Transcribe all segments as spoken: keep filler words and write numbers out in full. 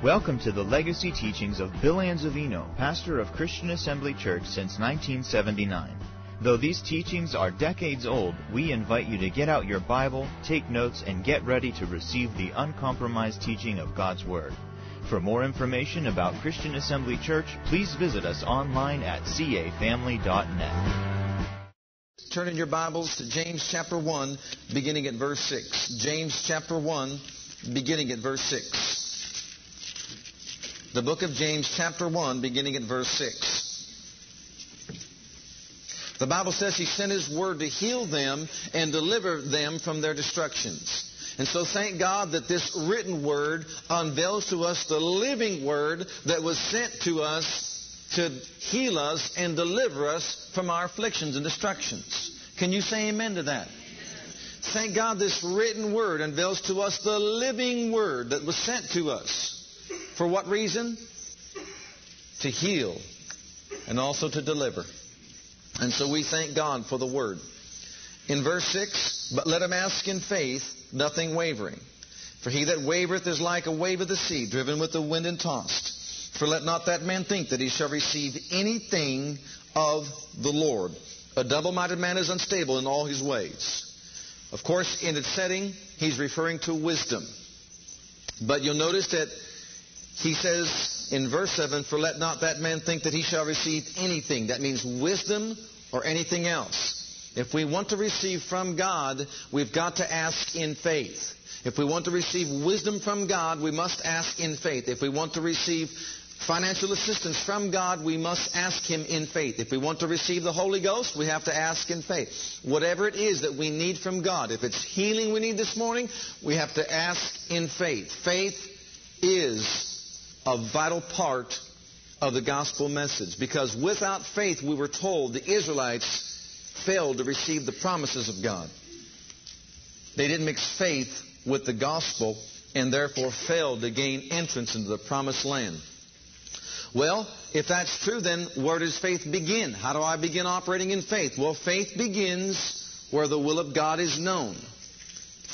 Welcome to the legacy teachings of Bill Anzovino, pastor of Christian Assembly Church since nineteen seventy-nine. Though these teachings are decades old, we invite you to get out your Bible, take notes, and get ready to receive the uncompromised teaching of God's Word. For more information about Christian Assembly Church, please visit us online at c a family dot net. Turn in your Bibles to James chapter one, beginning at verse six. James chapter one, beginning at verse six. The book of James, chapter one, beginning at verse six. The Bible says He sent His word to heal them and deliver them from their destructions. And so thank God that this written word unveils to us the living word that was sent to us to heal us and deliver us from our afflictions and destructions. Can you say amen to that? Thank God this written word unveils to us the living word that was sent to us. For what reason? To heal and also to deliver. And so we thank God for the Word. In verse six, but let him ask in faith, nothing wavering. For he that wavereth is like a wave of the sea, driven with the wind and tossed. For let not that man think that he shall receive anything of the Lord. A double-minded man is unstable in all his ways. Of course, in its setting, he's referring to wisdom. But you'll notice that He says in verse seven, for let not that man think that he shall receive anything. That means wisdom or anything else. If we want to receive from God, we've got to ask in faith. If we want to receive wisdom from God, we must ask in faith. If we want to receive financial assistance from God, we must ask Him in faith. If we want to receive the Holy Ghost, we have to ask in faith. Whatever it is that we need from God, if it's healing we need this morning, we have to ask in faith. Faith is a vital part of the gospel message. Because without faith, we were told, the Israelites failed to receive the promises of God. They didn't mix faith with the gospel and therefore failed to gain entrance into the promised land. Well, if that's true, then where does faith begin? How do I begin operating in faith? Well, faith begins where the will of God is known.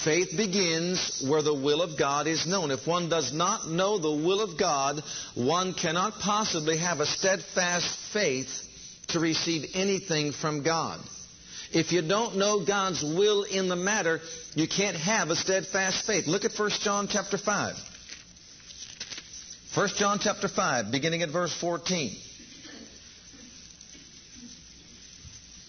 Faith begins where the will of God is known. If one does not know the will of God, one cannot possibly have a steadfast faith to receive anything from God. If you don't know God's will in the matter, you can't have a steadfast faith. Look at First John chapter five. First John chapter five, beginning at verse fourteen.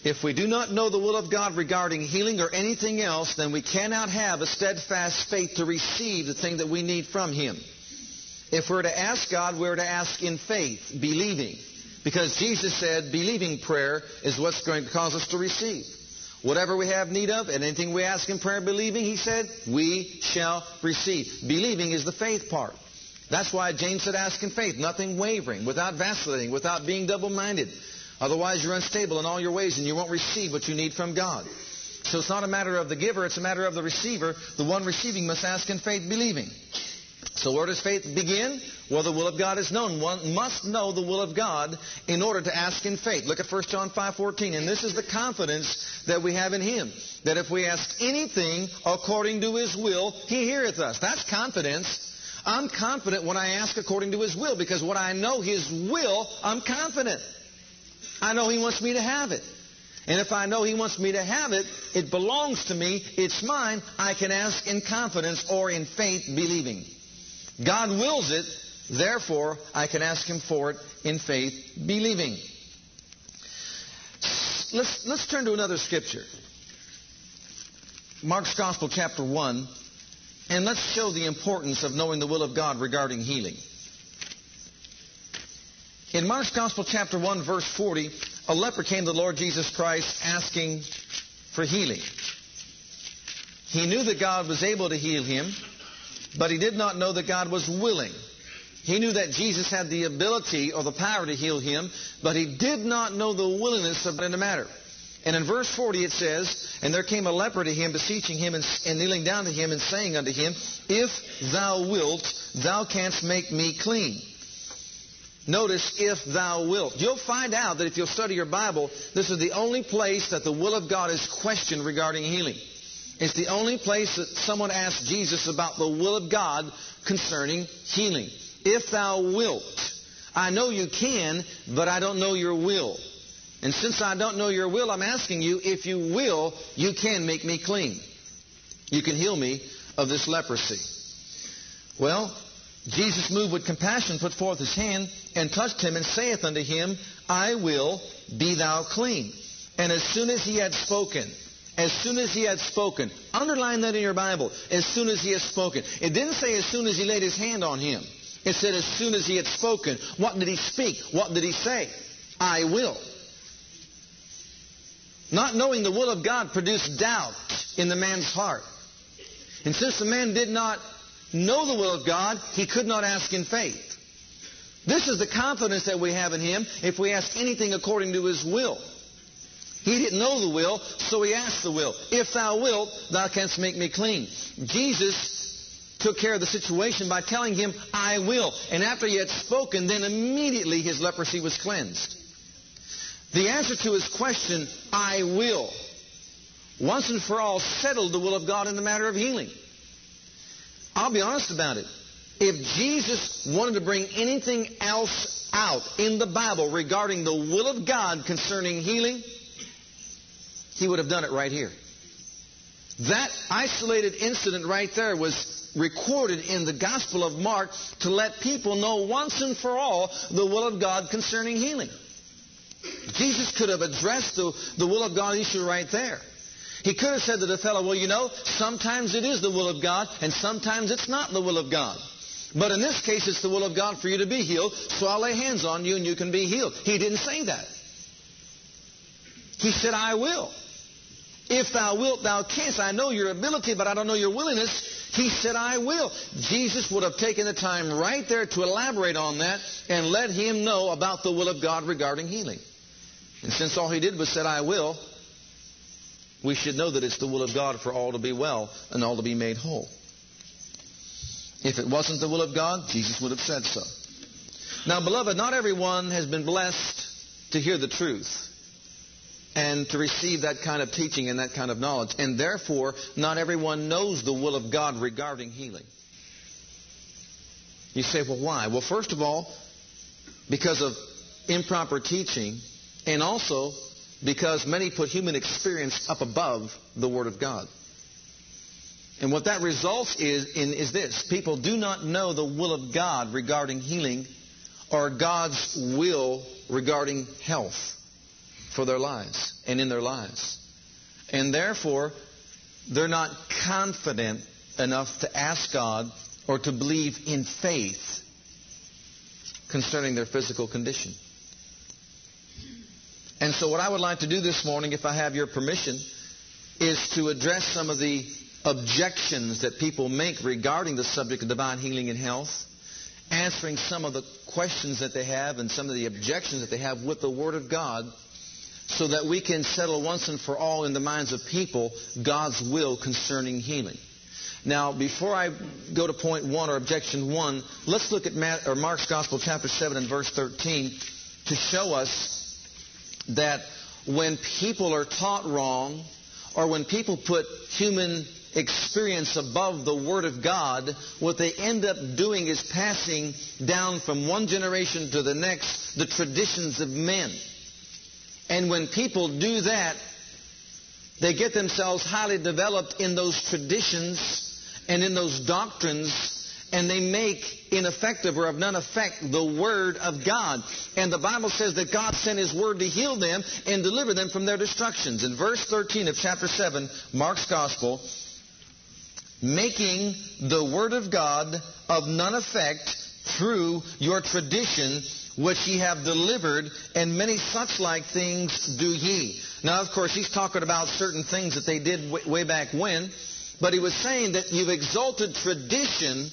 If we do not know the will of God regarding healing or anything else, then we cannot have a steadfast faith to receive the thing that we need from Him. If we're to ask God, we're to ask in faith, believing. Because Jesus said, believing prayer is what's going to cause us to receive. Whatever we have need of, and anything we ask in prayer believing, He said, we shall receive. Believing is the faith part. That's why James said, ask in faith, nothing wavering, without vacillating, without being double-minded. Otherwise, you're unstable in all your ways, and you won't receive what you need from God. So it's not a matter of the giver, it's a matter of the receiver. The one receiving must ask in faith, believing. So where does faith begin? Well, the will of God is known. One must know the will of God in order to ask in faith. Look at First John five fourteen. And this is the confidence that we have in Him, that if we ask anything according to His will, He heareth us. That's confidence. I'm confident when I ask according to His will, because when I know His will, I'm confident. I know He wants me to have it. And if I know He wants me to have it, it belongs to me, it's mine, I can ask in confidence or in faith believing. God wills it, therefore I can ask Him for it in faith believing. Let's, let's turn to another scripture. Mark's Gospel chapter one. And let's show the importance of knowing the will of God regarding healing. In Mark's Gospel, chapter one, verse forty, a leper came to the Lord Jesus Christ asking for healing. He knew that God was able to heal him, but he did not know that God was willing. He knew that Jesus had the ability or the power to heal him, but he did not know the willingness of it in the matter. And in verse forty it says, and there came a leper to him, beseeching him and, and kneeling down to him and saying unto him, if thou wilt, thou canst make me clean. Notice, if thou wilt. You'll find out that if you'll study your Bible, this is the only place that the will of God is questioned regarding healing. It's the only place that someone asks Jesus about the will of God concerning healing. if thou wilt. I know you can, but I don't know your will. And since I don't know your will, I'm asking you, if you will, you can make me clean. You can heal me of this leprosy. Well, Jesus, moved with compassion, put forth his hand, and touched him, and saith unto him, I will, be thou clean. And as soon as he had spoken, as soon as he had spoken, underline that in your Bible, as soon as he had spoken. It didn't say as soon as he laid his hand on him. It said as soon as he had spoken. What did he speak? What did he say? I will. Not knowing the will of God produced doubt in the man's heart. And since the man did not know the will of God, he could not ask in faith. This is the confidence that we have in him if we ask anything according to his will. He didn't know the will, so he asked the will. If thou wilt, thou canst make me clean. Jesus took care of the situation by telling him, I will. And after he had spoken, then immediately his leprosy was cleansed. The answer to his question, I will, once and for all settled the will of God in the matter of healing. I'll be honest about it. If Jesus wanted to bring anything else out in the Bible regarding the will of God concerning healing, he would have done it right here. That isolated incident right there was recorded in the Gospel of Mark to let people know once and for all the will of God concerning healing. Jesus could have addressed the, the will of God issue right there. He could have said to the fellow, well, you know, sometimes it is the will of God and sometimes it's not the will of God. But in this case, it's the will of God for you to be healed, so I'll lay hands on you and you can be healed. He didn't say that. He said, I will. If thou wilt, thou canst. I know your ability, but I don't know your willingness. He said, I will. Jesus would have taken the time right there to elaborate on that and let him know about the will of God regarding healing. And since all he did was said, I will, we should know that it's the will of God for all to be well and all to be made whole. If it wasn't the will of God, Jesus would have said so. Now, beloved, not everyone has been blessed to hear the truth and to receive that kind of teaching and that kind of knowledge. And therefore, not everyone knows the will of God regarding healing. You say, well, why? Well, first of all, because of improper teaching, and also because many put human experience up above the Word of God. And what that results is in is this. People do not know the will of God regarding healing or God's will regarding health for their lives and in their lives. And therefore, they're not confident enough to ask God or to believe in faith concerning their physical condition. And so what I would like to do this morning, if I have your permission, is to address some of the objections that people make regarding the subject of divine healing and health, answering some of the questions that they have and some of the objections that they have with the Word of God, so that we can settle once and for all in the minds of people God's will concerning healing. Now, before I go to point one or objection one, let's look at Matt, or Mark's Gospel, chapter seven and verse thirteen, to show us that when people are taught wrong, or when people put human experience above the Word of God, what they end up doing is passing down from one generation to the next the traditions of men. And when people do that, they get themselves highly developed in those traditions and in those doctrines, and they make ineffective or of none effect the Word of God. And the Bible says that God sent His Word to heal them and deliver them from their destructions. In verse thirteen of chapter seven, Mark's Gospel, making the Word of God of none effect through your tradition which ye have delivered, and many such like things do ye. Now, of course, he's talking about certain things that they did w- way back when, but he was saying that you've exalted tradition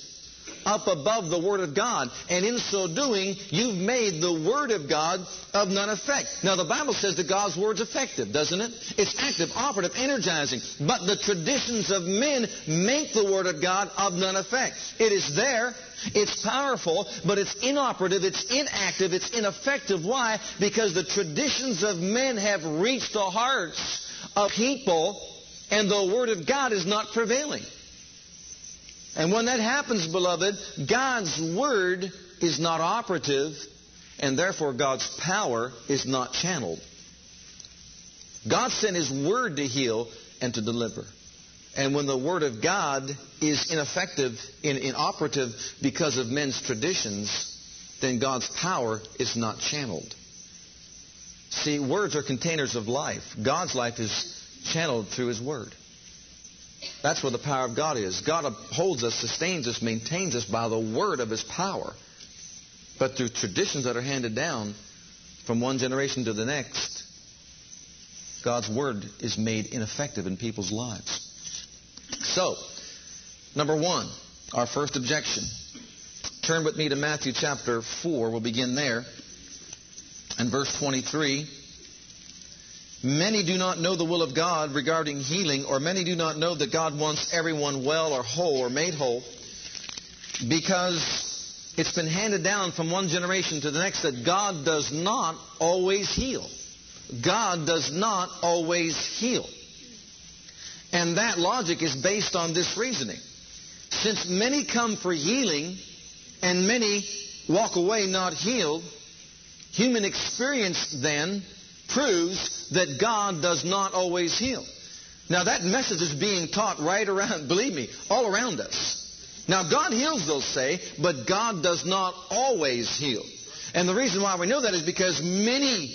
up above the Word of God, and in so doing, you've made the Word of God of none effect. Now, the Bible says that God's Word's effective, doesn't it? It's active, operative, energizing. But the traditions of men make the Word of God of none effect. It is there, it's powerful, but it's inoperative, it's inactive, it's ineffective. Why? Because the traditions of men have reached the hearts of people, and the Word of God is not prevailing. And when that happens, beloved, God's Word is not operative, and therefore God's power is not channeled. God sent His Word to heal and to deliver. And when the Word of God is ineffective, in, inoperative because of men's traditions, then God's power is not channeled. See, words are containers of life. God's life is channeled through His Word. That's where the power of God is. God upholds us, sustains us, maintains us by the word of His power. But through traditions that are handed down from one generation to the next, God's word is made ineffective in people's lives. So, number one, our first objection. Turn with me to Matthew chapter four. We'll begin there. And verse twenty-three. Many do not know the will of God regarding healing, or many do not know that God wants everyone well or whole or made whole, because it's been handed down from one generation to the next that God does not always heal. God does not always heal. And that logic is based on this reasoning. Since many come for healing and many walk away not healed, human experience then proves that God does not always heal. Now that message is being taught right around, believe me, all around us. Now God heals, they'll say, but God does not always heal. And the reason why we know that is because many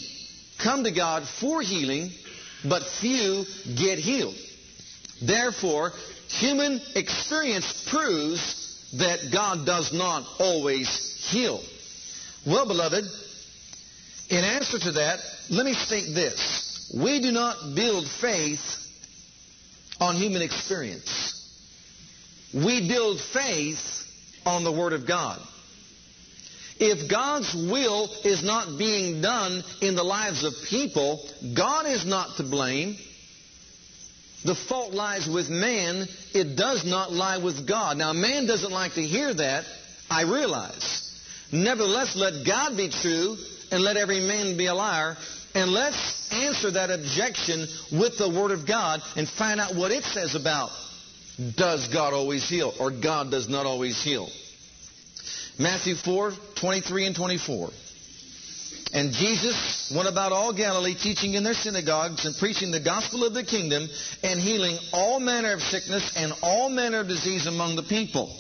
come to God for healing, but few get healed. Therefore, human experience proves that God does not always heal. Well, beloved, in answer to that, let me state this. We do not build faith on human experience. We build faith on the Word of God. If God's will is not being done in the lives of people, God is not to blame. The fault lies with man. It does not lie with God. Now, man doesn't like to hear that, I realize. Nevertheless, let God be true, and let every man be a liar. And let's answer that objection with the Word of God and find out what it says about does God always heal or God does not always heal. Matthew four, twenty-three and twenty-four. And Jesus went about all Galilee, teaching in their synagogues and preaching the gospel of the kingdom and healing all manner of sickness and all manner of disease among the people.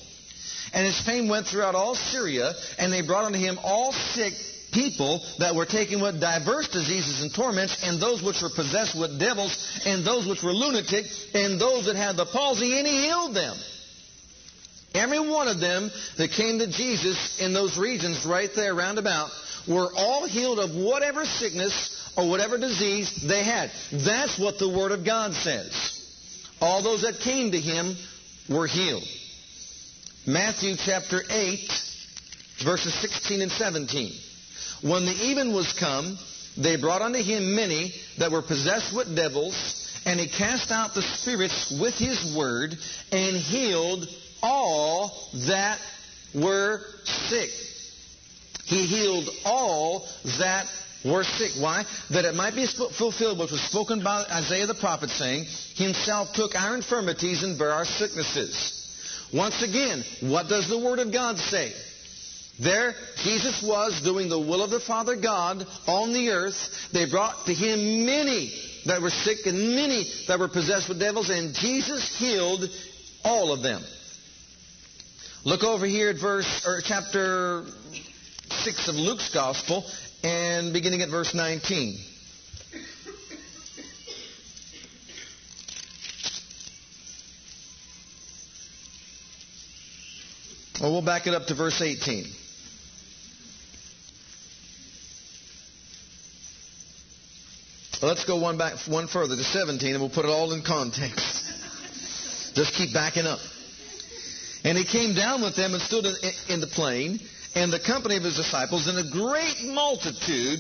And His fame went throughout all Syria, and they brought unto Him all sick people that were taken with diverse diseases and torments, and those which were possessed with devils, and those which were lunatic, and those that had the palsy, and He healed them. Every one of them that came to Jesus in those regions right there round about were all healed of whatever sickness or whatever disease they had. That's what the Word of God says. All those that came to Him were healed. Matthew chapter eight, verses sixteen and seventeen. When the even was come, they brought unto Him many that were possessed with devils, and He cast out the spirits with His word, and healed all that were sick. He healed all that were sick. Why? That it might be fulfilled which was spoken by Isaiah the prophet, saying, Himself took our infirmities and bare our sicknesses. Once again, what does the Word of God say? There, Jesus was doing the will of the Father God on the earth. They brought to Him many that were sick and many that were possessed with devils, and Jesus healed all of them. Look over here at verse or chapter six of Luke's Gospel, and beginning at verse nineteen. Well, we'll back it up to verse eighteen. Let's go one back, one further to seventeen, and we'll put it all in context. Just keep backing up. And He came down with them and stood in the plain, and the company of His disciples, and a great multitude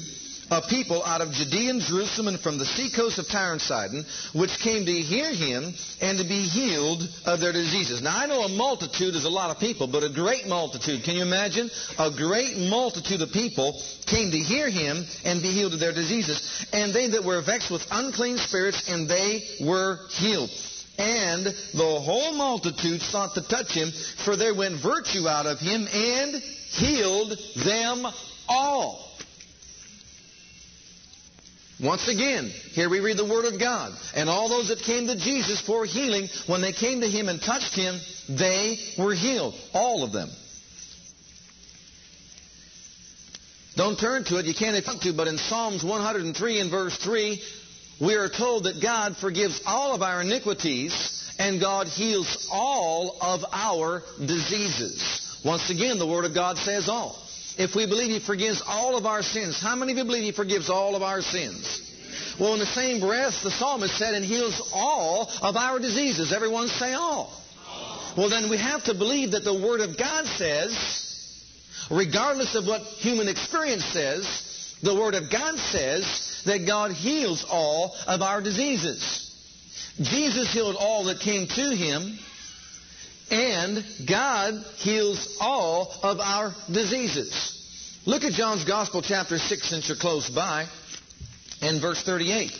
of people out of Judea and Jerusalem, and from the seacoast of Tyre and Sidon, which came to hear Him and to be healed of their diseases. Now, I know a multitude is a lot of people, but a great multitude. Can you imagine? A great multitude of people came to hear Him and be healed of their diseases. And they that were vexed with unclean spirits, and they were healed. And the whole multitude sought to touch him, for there went virtue out of him, and healed them all. Once again, here we read the Word of God. And all those that came to Jesus for healing, when they came to Him and touched Him, they were healed. All of them. Don't turn to it. You can't attempt to. But in Psalms one hundred three and verse three, we are told that God forgives all of our iniquities and God heals all of our diseases. Once again, the Word of God says all. If we believe He forgives all of our sins, how many of you believe He forgives all of our sins? Well, in the same breath, the psalmist said, and heals all of our diseases. Everyone say all. all. Well, then we have to believe that the Word of God says, regardless of what human experience says, the Word of God says that God heals all of our diseases. Jesus healed all that came to Him. And God heals all of our diseases. Look at John's Gospel, chapter six, since you're close by, and verse thirty-eight.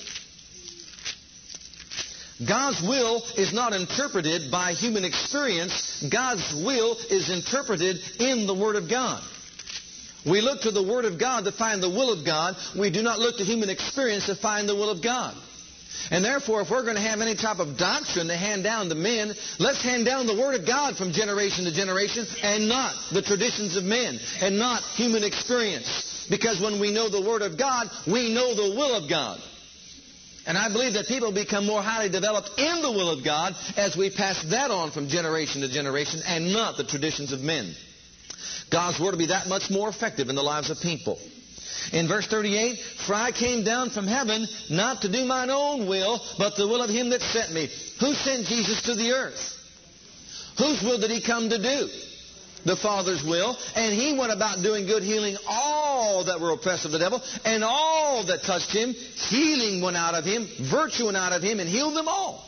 God's will is not interpreted by human experience. God's will is interpreted in the Word of God. We look to the Word of God to find the will of God. We do not look to human experience to find the will of God. And therefore, if we're going to have any type of doctrine to hand down to men, let's hand down the Word of God from generation to generation and not the traditions of men and not human experience. Because when we know the Word of God, we know the will of God. And I believe that people become more highly developed in the will of God as we pass that on from generation to generation and not the traditions of men. God's Word will be that much more effective in the lives of people. In verse thirty-eight, for I came down from heaven not to do mine own will, but the will of Him that sent me. Who sent Jesus to the earth? Whose will did He come to do? The Father's will. And He went about doing good, healing all that were oppressed of the devil, and all that touched Him. Healing went out of Him, virtue went out of Him, and healed them all.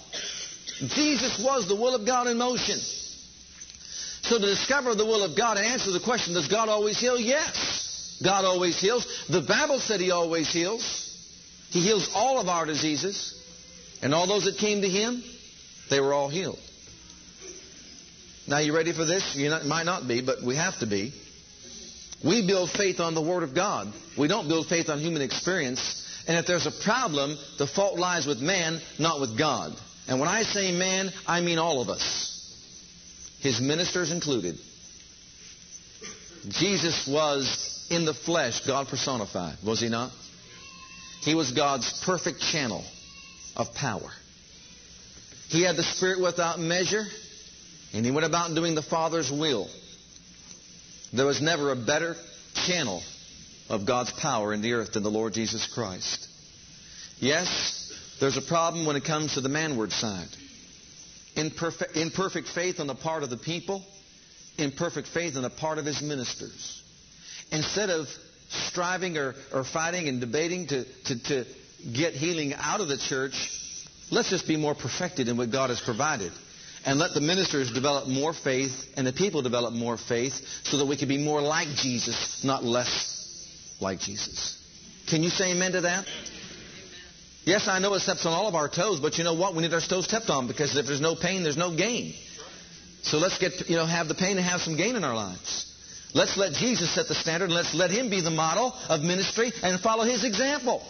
Jesus was the will of God in motion. So to discover the will of God and answer the question, does God always heal? Yes. God always heals. The Bible said He always heals. He heals all of our diseases. And all those that came to Him, they were all healed. Now, you ready for this? You might not be, but we have to be. We build faith on the Word of God. We don't build faith on human experience. And if there's a problem, the fault lies with man, not with God. And when I say man, I mean all of us. His ministers included. Jesus was in the flesh, God personified, was He not? He was God's perfect channel of power. He had the Spirit without measure, and He went about doing the Father's will. There was never a better channel of God's power in the earth than the Lord Jesus Christ. Yes, there's a problem when it comes to the manward side. Imperfect, imperfect faith on the part of the people, imperfect faith on the part of His ministers. Instead of striving or, or fighting and debating to, to, to get healing out of the church, let's just be more perfected in what God has provided. And let the ministers develop more faith and the people develop more faith so that we can be more like Jesus, not less like Jesus. Can you say amen to that? Yes, I know it steps on all of our toes, but you know what? We need our toes stepped on, because if there's no pain, there's no gain. So let's get, you know, have the pain and have some gain in our lives. Let's let Jesus set the standard, and let's let Him be the model of ministry and follow His example.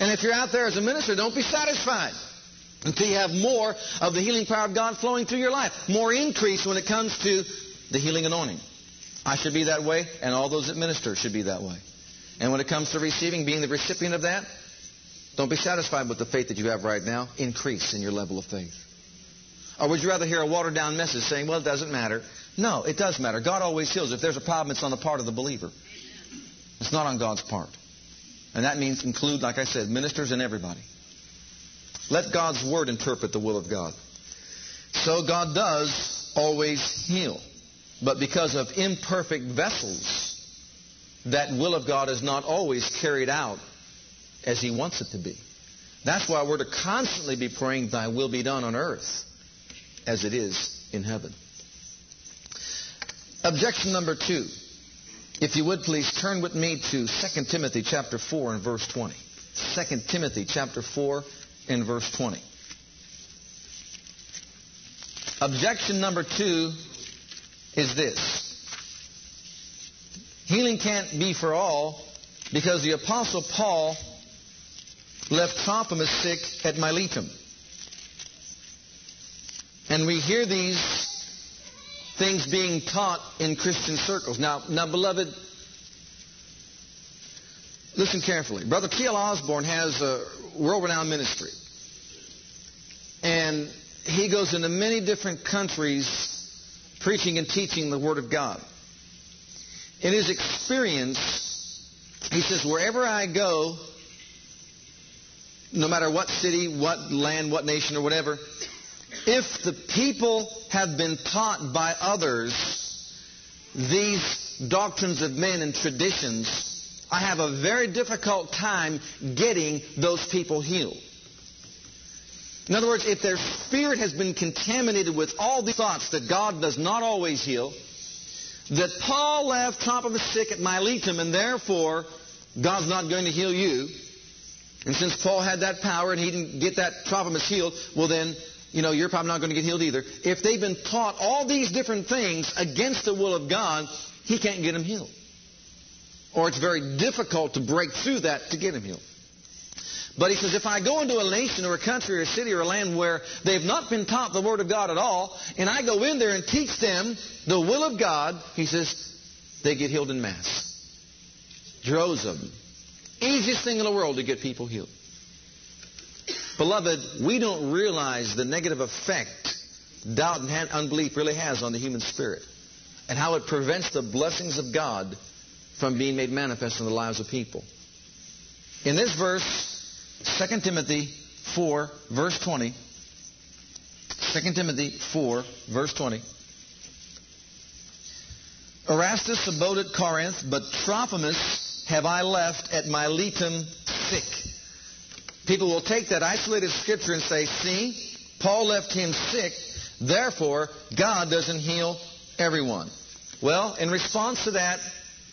And if you're out there as a minister, don't be satisfied until you have more of the healing power of God flowing through your life. More increase when it comes to the healing anointing. I should be that way, and all those that minister should be that way. And when it comes to receiving, being the recipient of that, don't be satisfied with the faith that you have right now. Increase in your level of faith. Or would you rather hear a watered-down message saying, well, it doesn't matter? No, it does matter. God always heals. If there's a problem, it's on the part of the believer. It's not on God's part. And that means include, like I said, ministers and everybody. Let God's Word interpret the will of God. So God does always heal. But because of imperfect vessels, that will of God is not always carried out as He wants it to be. That's why we're to constantly be praying, Thy will be done on earth as it is in heaven. Objection number two. If you would, please turn with me to Second Timothy chapter four and verse twenty. Second Timothy chapter four and verse twenty. Objection number two is this. Healing can't be for all because the Apostle Paul left Trophimus sick at Miletum. And we hear these things being taught in Christian circles. Now, now, beloved, listen carefully. Brother T L Osborne has a world-renowned ministry. And he goes into many different countries preaching and teaching the Word of God. In his experience, he says, wherever I go, no matter what city, what land, what nation, or whatever, if the people have been taught by others these doctrines of men and traditions, I have a very difficult time getting those people healed. In other words, if their spirit has been contaminated with all the thoughts that God does not always heal, that Paul left Trophimus sick at Miletum, and therefore God's not going to heal you, and since Paul had that power and he didn't get that Trophimus healed, well then, you know, you're probably not going to get healed either. If they've been taught all these different things against the will of God, he can't get them healed. Or it's very difficult to break through that to get him healed. But he says, if I go into a nation or a country or a city or a land where they've not been taught the Word of God at all, and I go in there and teach them the will of God, he says, they get healed in mass. Jerusalem. Easiest thing in the world to get people healed. Beloved, we don't realize the negative effect doubt and unbelief really has on the human spirit, and how it prevents the blessings of God from being made manifest in the lives of people. In this verse, Second Timothy four, verse twenty. Second Timothy four, verse twenty. Erastus abode at Corinth, but Trophimus have I left at Miletum sick. People will take that isolated scripture and say, see, Paul left him sick, therefore God doesn't heal everyone. Well, in response to that,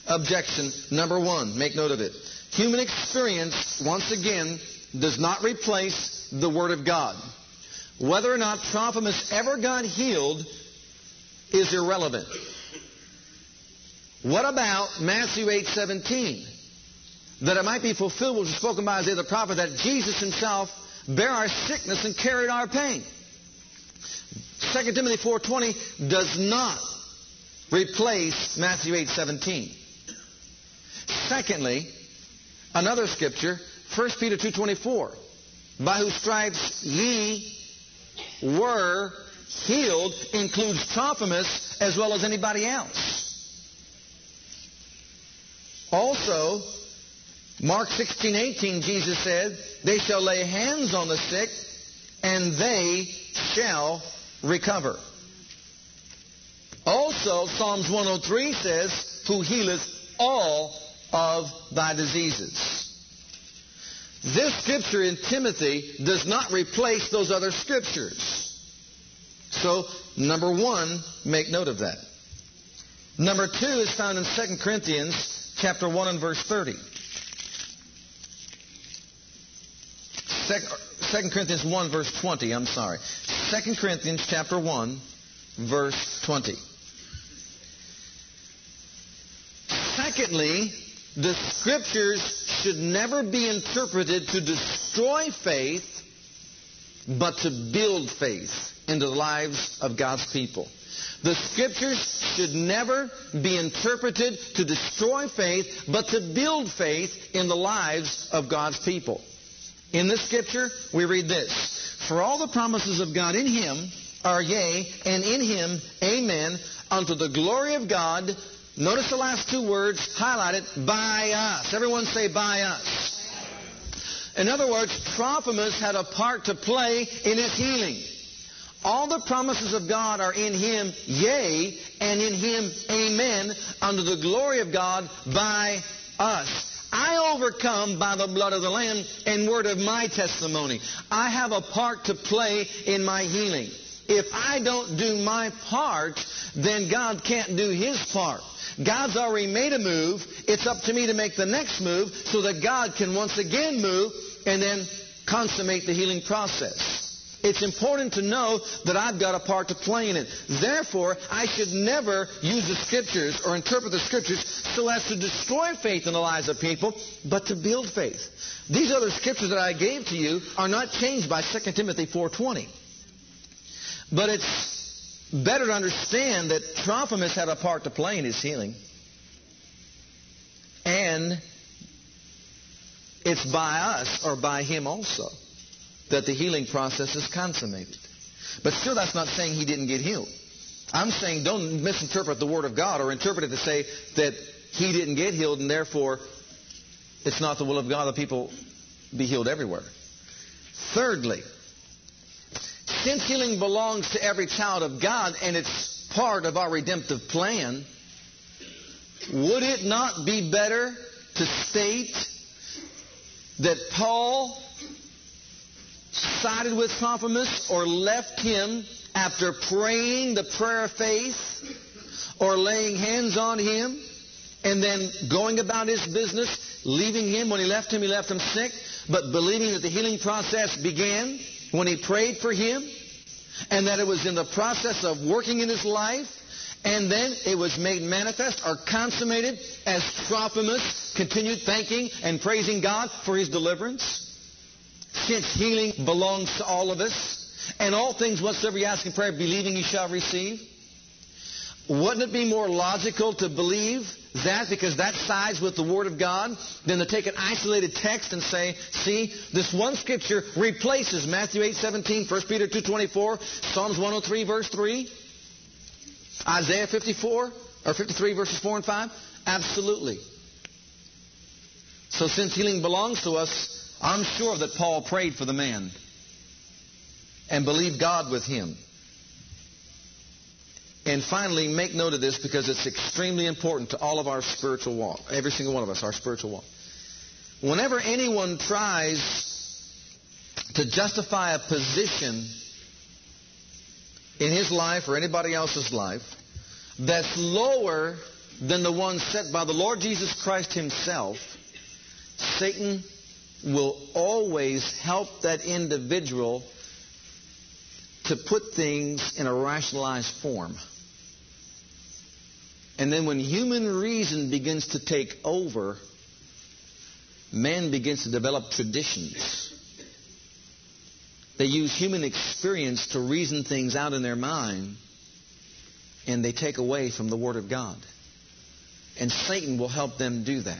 objection number one, make note of it. Human experience, once again, does not replace the Word of God. Whether or not Trophimus ever got healed is irrelevant. What about Matthew eight seventeen? That it might be fulfilled, which was spoken by Isaiah the prophet, that Jesus himself bare our sickness and carried our pain. Second Timothy four twenty does not replace Matthew eight seventeen. Secondly, another scripture, First Peter two twenty-four. By whose stripes ye were healed includes Trophimus as well as anybody else. Also, Mark sixteen eighteen, Jesus said, they shall lay hands on the sick and they shall recover. Also, Psalms one oh three says, who healeth all of thy diseases. This scripture in Timothy does not replace those other scriptures. So, number one, make note of that. Number two is found in Second Corinthians chapter one and verse thirty. Second Corinthians one verse twenty, I'm sorry. Second Corinthians chapter one verse twenty. Secondly, the Scriptures should never be interpreted to destroy faith, but to build faith into the lives of God's people. The Scriptures should never be interpreted to destroy faith, but to build faith in the lives of God's people. In this Scripture, we read this, for all the promises of God in Him are yea, and in Him, amen, unto the glory of God. Notice the last two words highlighted, by us. Everyone say, by us. In other words, Trophimus had a part to play in his healing. All the promises of God are in him, yea, and in him, amen, unto the glory of God, by us. I overcome by the blood of the Lamb and word of my testimony. I have a part to play in my healing. If I don't do my part, then God can't do His part. God's already made a move. It's up to me to make the next move so that God can once again move and then consummate the healing process. it's important to know that I've got a part to play in it. Therefore, I should never use the Scriptures or interpret the Scriptures so as to destroy faith in the lives of people, but to build faith. These other Scriptures that I gave to you are not changed by Second Timothy four twenty. But it's better to understand that Trophimus had a part to play in his healing. And it's by us, or by him also, that the healing process is consummated. But still, that's not saying he didn't get healed. I'm saying don't misinterpret the Word of God or interpret it to say that he didn't get healed and therefore it's not the will of God that people be healed everywhere. Thirdly, since healing belongs to every child of God and it's part of our redemptive plan, would it not be better to state that Paul sided with Trophimus or left him after praying the prayer of faith or laying hands on him and then going about his business, leaving him? When he left him, he left him sick, but believing that the healing process began when he prayed for him and that it was in the process of working in his life. And then it was made manifest or consummated as Trophimus continued thanking and praising God for his deliverance. Since healing belongs to all of us, and all things whatsoever you ask in prayer, believing you shall receive, wouldn't it be more logical to believe that, because that sides with the Word of God, than to take an isolated text and say, see, this one Scripture replaces Matthew eight seventeen, First Peter two twenty-four, Psalms one oh three, verse three, Isaiah fifty-four, or fifty-three, verses four and five? Absolutely. So since healing belongs to us, I'm sure that Paul prayed for the man and believed God with him. And finally, make note of this because it's extremely important to all of our spiritual walk, every single one of us, our spiritual walk. Whenever anyone tries to justify a position in his life or anybody else's life that's lower than the one set by the Lord Jesus Christ himself, Satan will always help that individual to put things in a rationalized form. And then when human reason begins to take over, man begins to develop traditions. They use human experience to reason things out in their mind, and they take away from the Word of God. And Satan will help them do that.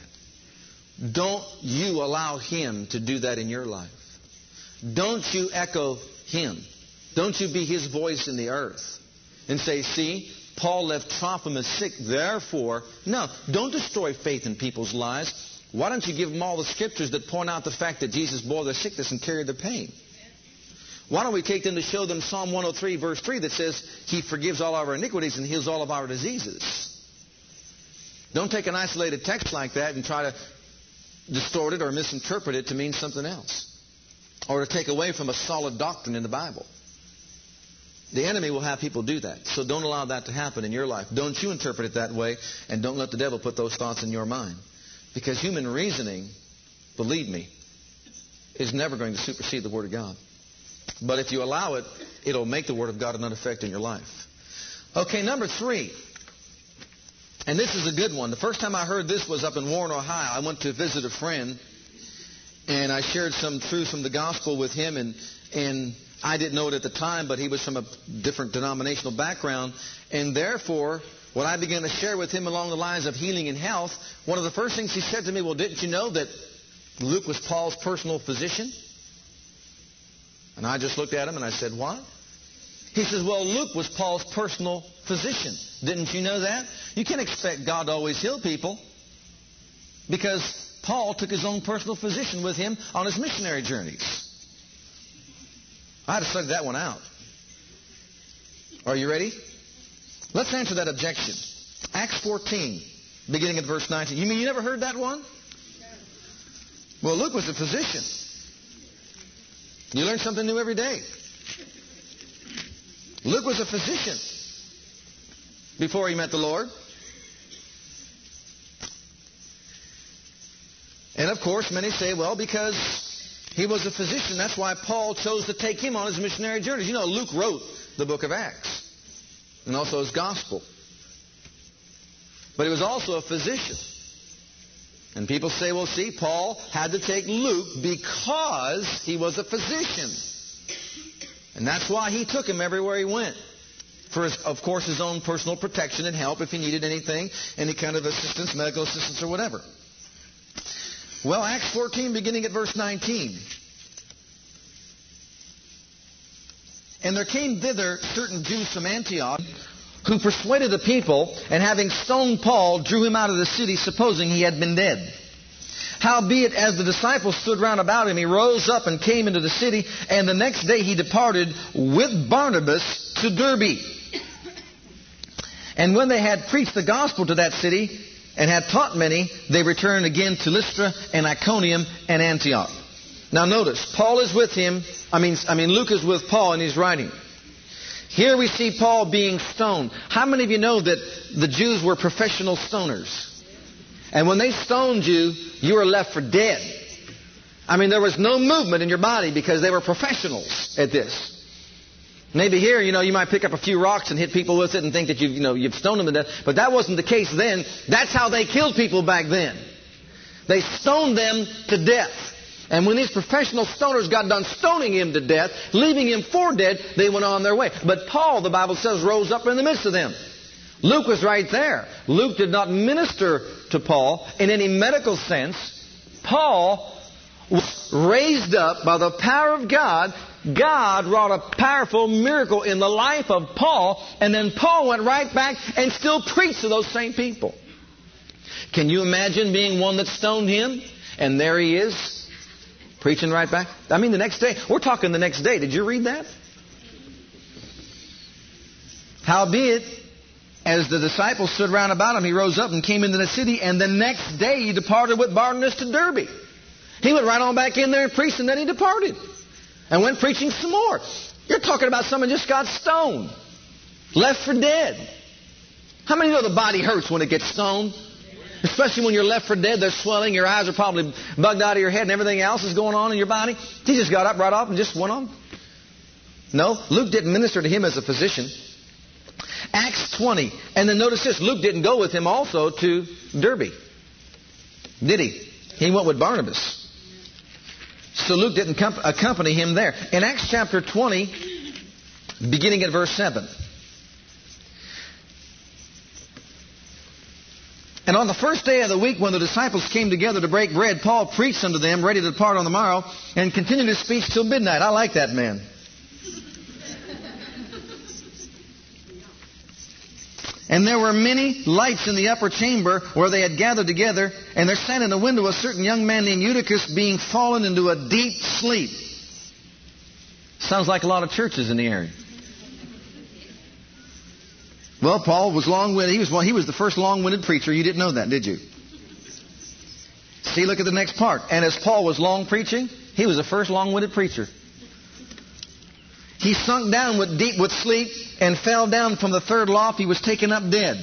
Don't you allow him to do that in your life. Don't you echo him. Don't you be his voice in the earth and say, see, Paul left Trophimus sick, therefore... No, don't destroy faith in people's lives. Why don't you give them all the Scriptures that point out the fact that Jesus bore their sickness and carried their pain? Why don't we take them to show them Psalm one oh three, verse three, that says, he forgives all our iniquities and heals all of our diseases. Don't take an isolated text like that and try to distort it or misinterpret it to mean something else, or to take away from a solid doctrine in the Bible. The enemy will have people do that, so don't allow that to happen in your life. Don't you interpret it that way, and don't let the devil put those thoughts in your mind. Because human reasoning, believe me, is never going to supersede the Word of God. But if you allow it, it'll make the Word of God an effect in your life. Okay, number three. And this is a good one. The first time I heard this was up in Warren, Ohio. I went to visit a friend, and I shared some truth from the gospel with him. And, and I didn't know it at the time, but he was from a different denominational background. And therefore, when I began to share with him along the lines of healing and health, one of the first things he said to me, well, didn't you know that Luke was Paul's personal physician? And I just looked at him and I said, what? He says, well, Luke was Paul's personal physician. Didn't you know that? You can't expect God to always heal people, because Paul took his own personal physician with him on his missionary journeys. I had to slug that one out. Are you ready? Let's answer that objection. Acts fourteen, beginning at verse nineteen. You mean you never heard that one? Well, Luke was a physician. You learn something new every day. Luke was a physician before he met the Lord. And of course, many say, well, because He was a physician. That's why Paul chose to take him on his missionary journeys. You know, Luke wrote the book of Acts and also his gospel. But he was also a physician. And people say, well, see, Paul had to take Luke because he was a physician. And that's why he took him everywhere he went. For, his, of course, his own personal protection and help if he needed anything, any kind of assistance, medical assistance or whatever. Well, Acts fourteen, beginning at verse nineteen. And there came thither certain Jews from Antioch, who persuaded the people, and having stoned Paul, drew him out of the city, supposing he had been dead. Howbeit, as the disciples stood round about him, he rose up and came into the city, and the next day he departed with Barnabas to Derbe. And when they had preached the gospel to that city, and had taught many, they returned again to Lystra, and Iconium, and Antioch. Now notice, Paul is with him, I mean, I mean Luke is with Paul, and he's writing. Here we see Paul being stoned. How many of you know that the Jews were professional stoners? And when they stoned you, you were left for dead. I mean, there was no movement in your body because they were professionals at this. Maybe here, you know, you might pick up a few rocks and hit people with it and think that you've, you know, you've stoned them to death. But that wasn't the case then. That's how they killed people back then. They stoned them to death. And when these professional stoners got done stoning him to death, leaving him for dead, they went on their way. But Paul, the Bible says, rose up in the midst of them. Luke was right there. Luke did not minister to Paul in any medical sense. Paul was raised up by the power of God. God wrought a powerful miracle in the life of Paul, and then Paul went right back and still preached to those same people. Can you imagine being one that stoned him? And there he is, preaching right back. I mean, the next day. We're talking the next day. Did you read that? Howbeit, as the disciples stood round about him, he rose up and came into the city, and the next day he departed with Barnabas to Derbe. He went right on back in there and preached, and then he departed and went preaching some more. You're talking about someone just got stoned, left for dead. How many know the body hurts when it gets stoned? Especially when you're left for dead, they're swelling, your eyes are probably bugged out of your head, and everything else is going on in your body. He just got up right off and just went on. No, Luke didn't minister to him as a physician. Acts twenty. And then notice this, Luke didn't go with him also to Derbe. Did he? He went with Barnabas. So Luke didn't accompany him there. In Acts chapter twenty, beginning at verse seven. And on the first day of the week, when the disciples came together to break bread, Paul preached unto them, ready to depart on the morrow, and continued his speech till midnight. I like that man. And there were many lights in the upper chamber where they had gathered together, and there sat in the window a certain young man named Eutychus, being fallen into a deep sleep. Sounds like a lot of churches in the area. Well, Paul was long-winded. He was, well, he was the first long-winded preacher. You didn't know that, did you? See, look at the next part. And as Paul was long preaching, he was the first long-winded preacher. He sunk down with deep with sleep and fell down from the third loft. He was taken up dead.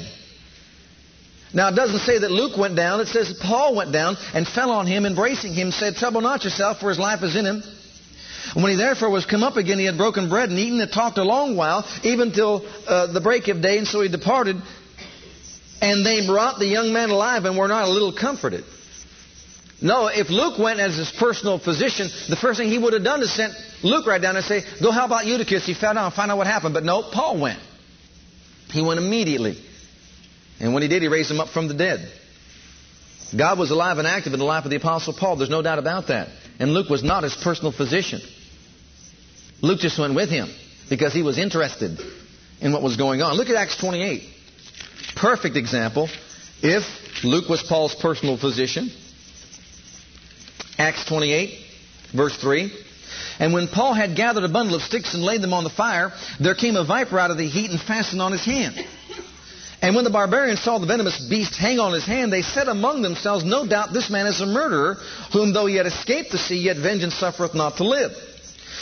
Now, it doesn't say that Luke went down. It says Paul went down and fell on him, embracing him, said, "Trouble not yourself, for his life is in him." When he therefore was come up again, he had broken bread and eaten and talked a long while, even till uh, the break of day. And so he departed. And they brought the young man alive and were not a little comforted. No, if Luke went as his personal physician, the first thing he would have done is sent Luke right down and say, "Go help out Eutychus. He fell down. Find out what happened." But no, Paul went. He went immediately. And when he did, he raised him up from the dead. God was alive and active in the life of the Apostle Paul. There's no doubt about that. And Luke was not his personal physician. Luke just went with him because he was interested in what was going on. Look at Acts twenty-eight. Perfect example. If Luke was Paul's personal physician. Acts twenty-eight, verse three. And when Paul had gathered a bundle of sticks and laid them on the fire, there came a viper out of the heat and fastened on his hand. And when the barbarians saw the venomous beast hang on his hand, they said among themselves, "No doubt this man is a murderer, whom though he had escaped the sea, yet vengeance suffereth not to live."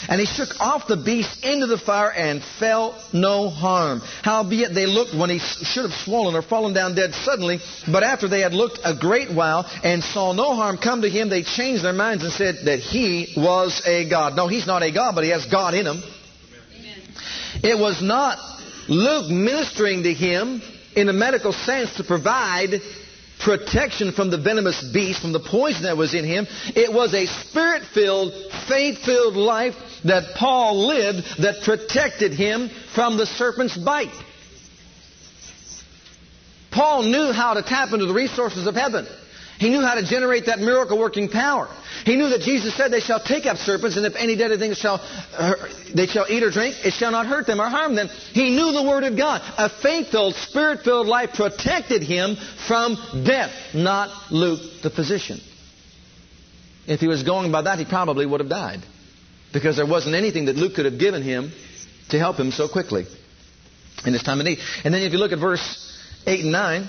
And he shook off the beast into the fire and felt no harm. Howbeit they looked when he should have swollen or fallen down dead suddenly. But after they had looked a great while and saw no harm come to him, they changed their minds and said that he was a god. No, he's not a god, but he has God in him. Amen. It was not Luke ministering to him in a medical sense to provide protection from the venomous beast, from the poison that was in him. It was a spirit-filled, faith-filled life that Paul lived that protected him from the serpent's bite. Paul knew how to tap into the resources of heaven. He knew how to generate that miracle-working power. He knew that Jesus said, "They shall take up serpents, and if any deadly thing shall, uh, they shall eat or drink, it shall not hurt them or harm them." He knew the Word of God. A faith-filled, Spirit-filled life protected him from death, not Luke the physician. If he was going by that, he probably would have died, because there wasn't anything that Luke could have given him to help him so quickly in his time of need. And then if you look at verse eight and nine...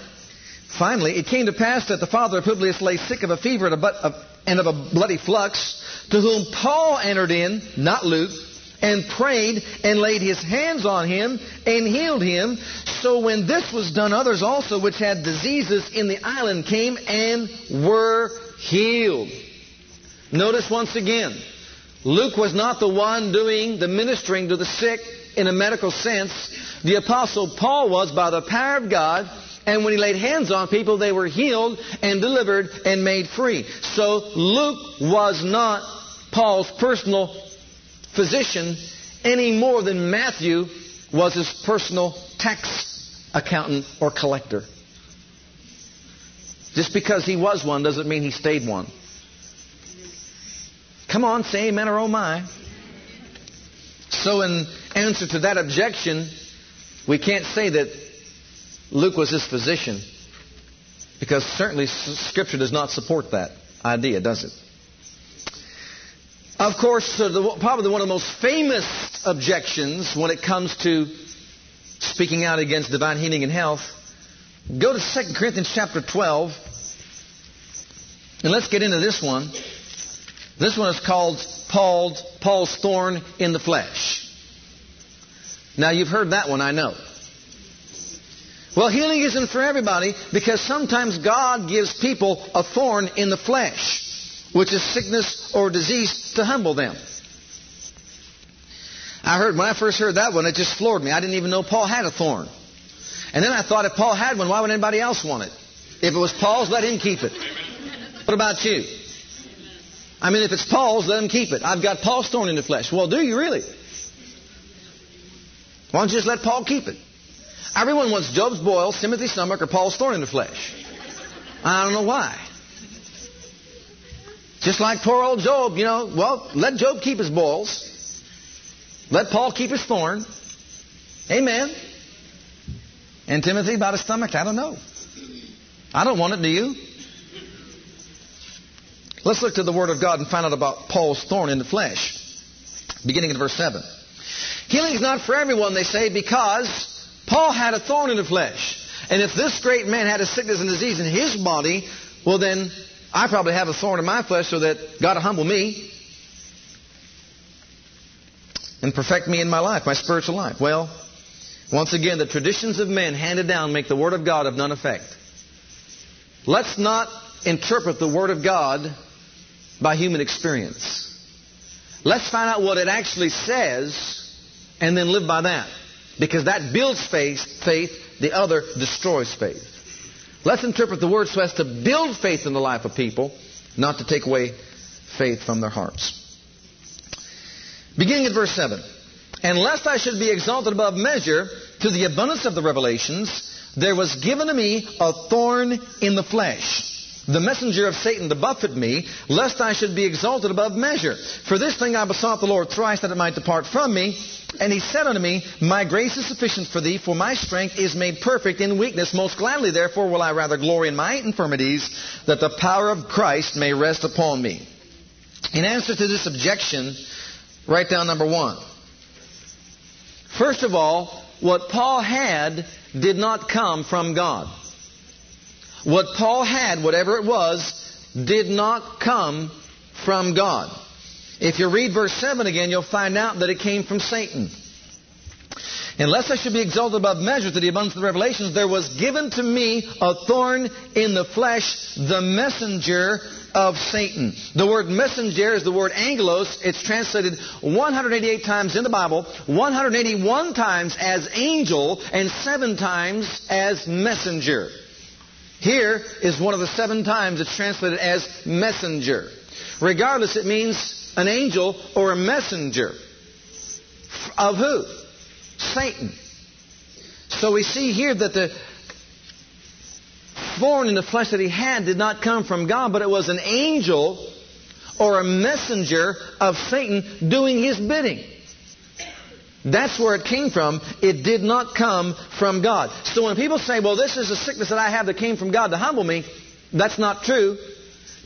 Finally, it came to pass that the father of Publius lay sick of a fever and of a bloody flux, to whom Paul entered in, not Luke, and prayed and laid his hands on him and healed him. So when this was done, others also which had diseases in the island came and were healed. Notice once again, Luke was not the one doing the ministering to the sick in a medical sense. The apostle Paul was, by the power of God. And when he laid hands on people, they were healed and delivered and made free. So Luke was not Paul's personal physician any more than Matthew was his personal tax accountant or collector. Just because he was one doesn't mean he stayed one. Come on, say amen or oh my. So in answer to that objection, we can't say that Luke was his physician, because certainly Scripture does not support that idea, does it? Of course, the, probably one of the most famous objections when it comes to speaking out against divine healing and health, go to Second Corinthians chapter twelve, and let's get into this one. This one is called Paul's, Paul's Thorn in the Flesh. Now, you've heard that one, I know. Well, healing isn't for everybody, because sometimes God gives people a thorn in the flesh, which is sickness or disease, to humble them. I heard, when I first heard that one, it just floored me. I didn't even know Paul had a thorn. And then I thought, if Paul had one, why would anybody else want it? If it was Paul's, let him keep it. What about you? I mean, if it's Paul's, let him keep it. I've got Paul's thorn in the flesh. Well, do you really? Why don't you just let Paul keep it? Everyone wants Job's boil, Timothy's stomach, or Paul's thorn in the flesh. I don't know why. Just like poor old Job, you know, well, let Job keep his boils. Let Paul keep his thorn. Amen. And Timothy, about his stomach, I don't know. I don't want it, do you? Let's look to the Word of God and find out about Paul's thorn in the flesh. Beginning at verse seven. Healing is not for everyone, they say, because Paul had a thorn in the flesh. And if this great man had a sickness and disease in his body, well then, I probably have a thorn in my flesh, so that God will humble me and perfect me in my life, my spiritual life. Well, once again, the traditions of men handed down make the Word of God of none effect. Let's not interpret the Word of God by human experience. Let's find out what it actually says and then live by that. Because that builds faith, faith, the other destroys faith. Let's interpret the Word so as to build faith in the life of people, not to take away faith from their hearts. Beginning at verse seven. And lest I should be exalted above measure to the abundance of the revelations, there was given to me a thorn in the flesh, the messenger of Satan to buffet me, lest I should be exalted above measure. For this thing I besought the Lord thrice, that it might depart from me. And he said unto me, My grace is sufficient for thee, for my strength is made perfect in weakness. Most gladly, therefore, will I rather glory in my infirmities, that the power of Christ may rest upon me. In answer to this objection, write down number one. First of all, what Paul had did not come from God. What Paul had, whatever it was, did not come from God. If you read verse seven again, you'll find out that it came from Satan. Unless I should be exalted above measure to the abundance of the revelations, there was given to me a thorn in the flesh, the messenger of Satan. The word messenger is the word angelos. It's translated one hundred eighty-eight times in the Bible, one hundred eighty-one times as angel, and seven times as messenger. Here is one of the seven times it's translated as messenger. Regardless, it means an angel or a messenger. Of who? Satan. So we see here that the thorn in the flesh that he had did not come from God, but it was an angel or a messenger of Satan doing his bidding. That's where it came from. It did not come from God. So when people say, well, this is a sickness that I have that came from God to humble me, that's not true,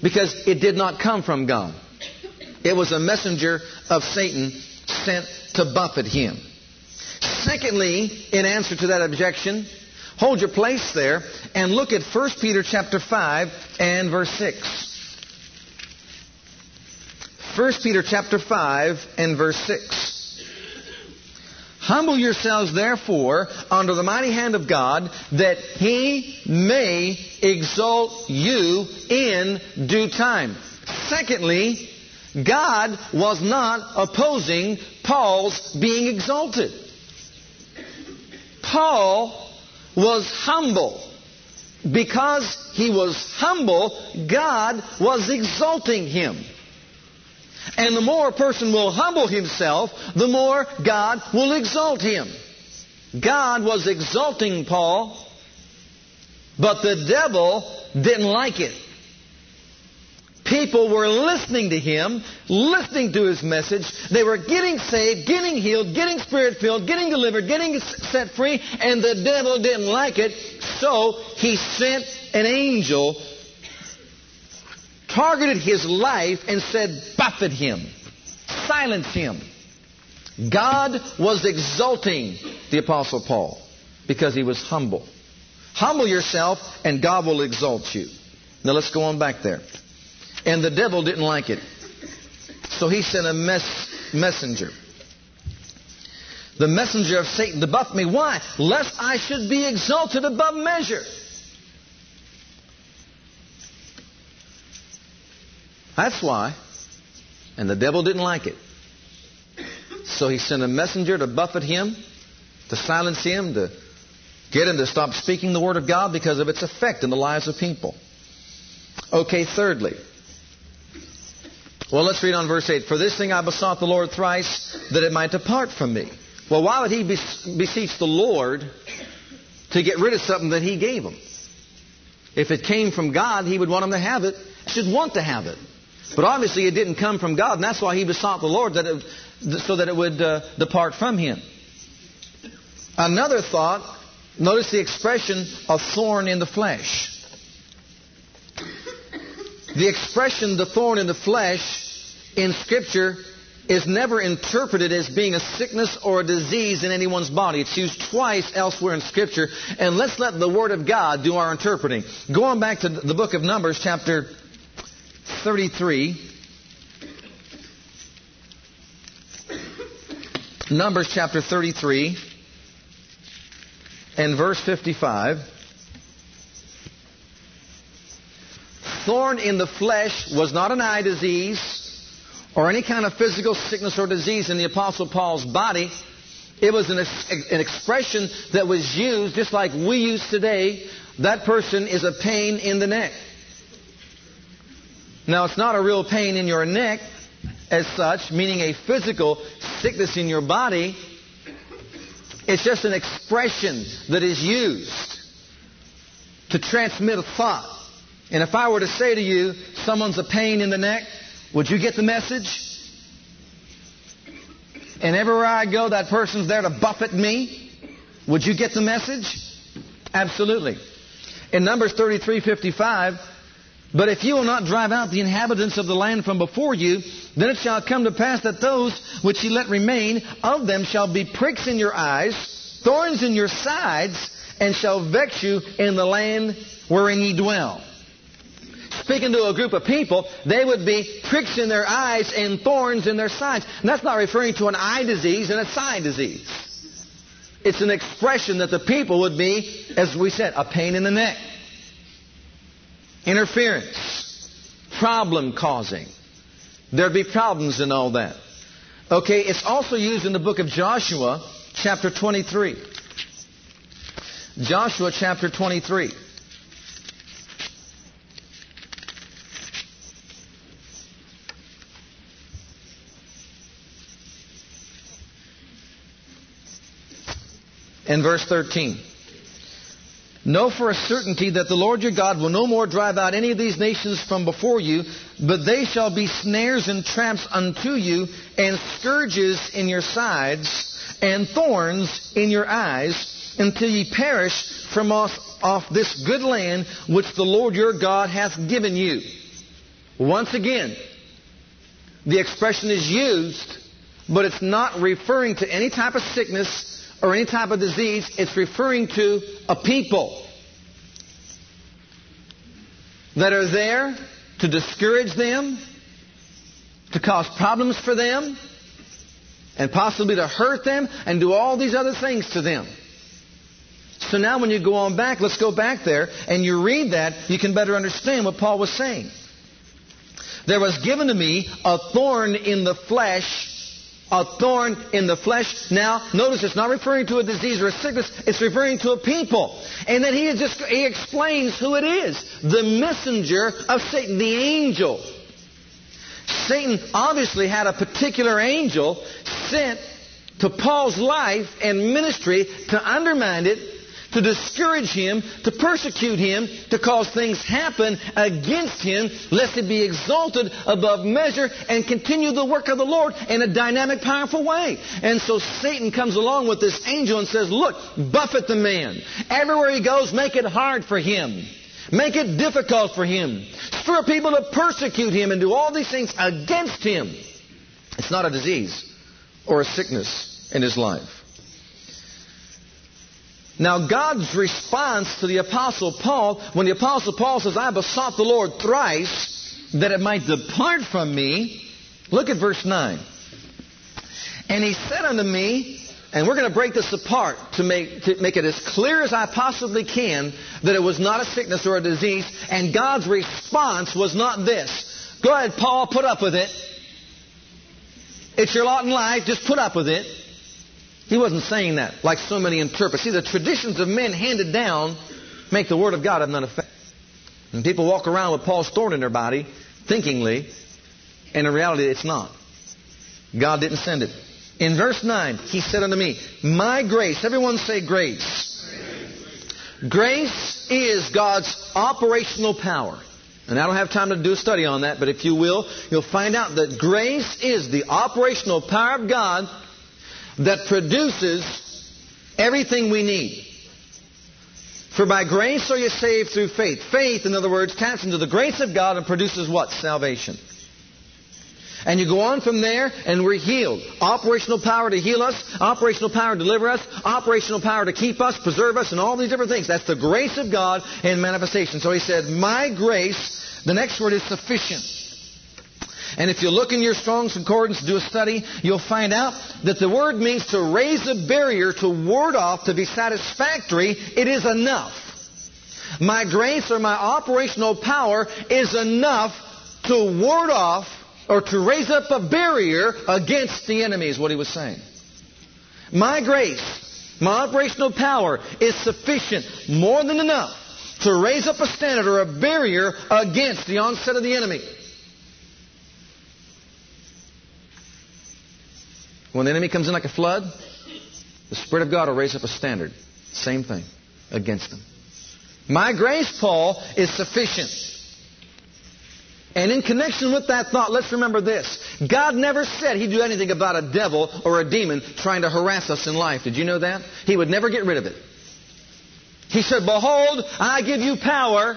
because it did not come from God. It was a messenger of Satan sent to buffet him. Secondly, in answer to that objection, hold your place there and look at First Peter chapter five and verse six. First Peter chapter five and verse six. Humble yourselves, therefore, under the mighty hand of God, that He may exalt you in due time. Secondly, God was not opposing Paul's being exalted. Paul was humble. Because he was humble, God was exalting him. And the more a person will humble himself, the more God will exalt him. God was exalting Paul, but the devil didn't like it. People were listening to him, listening to his message. They were getting saved, getting healed, getting spirit-filled, getting delivered, getting set free, and the devil didn't like it, so he sent an angel, targeted his life, and said, buffet him, silence him. God was exalting the Apostle Paul because he was humble. Humble yourself and God will exalt you. Now let's go on back there. And the devil didn't like it. So he sent a mess, messenger. The messenger of Satan to buffet me. Why? Lest I should be exalted above measure. That's why. And the devil didn't like it. So he sent a messenger to buffet him, to silence him, to get him to stop speaking the Word of God because of its effect in the lives of people. Okay, thirdly. Well, let's read on verse eight. For this thing I besought the Lord thrice, that it might depart from me. Well, why would he beseech the Lord to get rid of something that he gave him? If it came from God, he would want him to have it. He should want to have it. But obviously it didn't come from God, and that's why he besought the Lord that it, so that it would uh, depart from him. Another thought, notice the expression, a thorn in the flesh. The expression, the thorn in the flesh, in Scripture is never interpreted as being a sickness or a disease in anyone's body. It's used twice elsewhere in Scripture. And let's let the Word of God do our interpreting. Going back to the book of Numbers, chapter thirty-three. Numbers chapter thirty-three and verse fifty-five. Thorn in the flesh was not an eye disease or any kind of physical sickness or disease in the Apostle Paul's body. It was an, ex- an expression that was used just like we use today. That person is a pain in the neck. Now, it's not a real pain in your neck as such, meaning a physical sickness in your body. It's just an expression that is used to transmit a thought. And if I were to say to you, someone's a pain in the neck, would you get the message? And everywhere I go, that person's there to buffet me. Would you get the message? Absolutely. In Numbers thirty-three fifty-five, but if you will not drive out the inhabitants of the land from before you, then it shall come to pass that those which ye let remain of them shall be pricks in your eyes, thorns in your sides, and shall vex you in the land wherein ye dwell. speaking to a group of people, they would be pricks in their eyes and thorns in their sides. And that's not referring to an eye disease and a side disease. It's an expression that the people would be, as we said, a pain in the neck. Interference. Problem causing. There'd be problems and all that. Okay, it's also used in the book of Joshua, chapter twenty-three. Joshua, chapter twenty-three. And verse thirteen. Know for a certainty that the Lord your God will no more drive out any of these nations from before you, but they shall be snares and traps unto you, and scourges in your sides, and thorns in your eyes, until ye perish from off, off this good land which the Lord your God hath given you. Once again, the expression is used, but it's not referring to any type of sickness or any type of disease. It's referring to a people that are there to discourage them, to cause problems for them, and possibly to hurt them and do all these other things to them. So now when you go on back, let's go back there, and you read that, you can better understand what Paul was saying. There was given to me a thorn in the flesh, a thorn in the flesh. Now, notice it's not referring to a disease or a sickness. It's referring to a people. And then he just he explains who it is. The messenger of Satan, the angel. Satan obviously had a particular angel sent to Paul's life and ministry to undermine it, to discourage him, to persecute him, to cause things happen against him, lest he be exalted above measure and continue the work of the Lord in a dynamic, powerful way. And so Satan comes along with this angel and says, look, buffet the man. Everywhere he goes, make it hard for him. Make it difficult for him. Stir people to persecute him and do all these things against him. It's not a disease or a sickness in his life. Now, God's response to the Apostle Paul, when the Apostle Paul says, I besought the Lord thrice that it might depart from me. Look at verse nine. And he said unto me, and we're going to break this apart to make, to make it as clear as I possibly can that it was not a sickness or a disease. And God's response was not this. Go ahead, Paul, put up with it. It's your lot in life. Just put up with it. He wasn't saying that like so many interpret. See, the traditions of men handed down make the Word of God of none effect. And people walk around with Paul's thorn in their body, thinkingly, and in reality it's not. God didn't send it. In verse nine, he said unto me, my grace, everyone say grace. Grace, grace is God's operational power. And I don't have time to do a study on that, but if you will, you'll find out that grace is the operational power of God that produces everything we need. For by grace are you saved through faith. Faith, in other words, taps into the grace of God and produces what? Salvation. And you go on from there and we're healed. Operational power to heal us. Operational power to deliver us. Operational power to keep us, preserve us, and all these different things. That's the grace of God in manifestation. So he said, my grace, the next word is sufficient. And if you look in your Strong's Concordance, do a study, you'll find out that the word means to raise a barrier, to ward off, to be satisfactory. It is enough. My grace or my operational power is enough to ward off or to raise up a barrier against the enemy is what he was saying. My grace, my operational power is sufficient, more than enough, to raise up a standard or a barrier against the onset of the enemy. When the enemy comes in like a flood, the Spirit of God will raise up a standard. Same thing against them. My grace, Paul, is sufficient. And in connection with that thought, let's remember this. God never said He'd do anything about a devil or a demon trying to harass us in life. Did you know that? He would never get rid of it. He said, behold, I give you power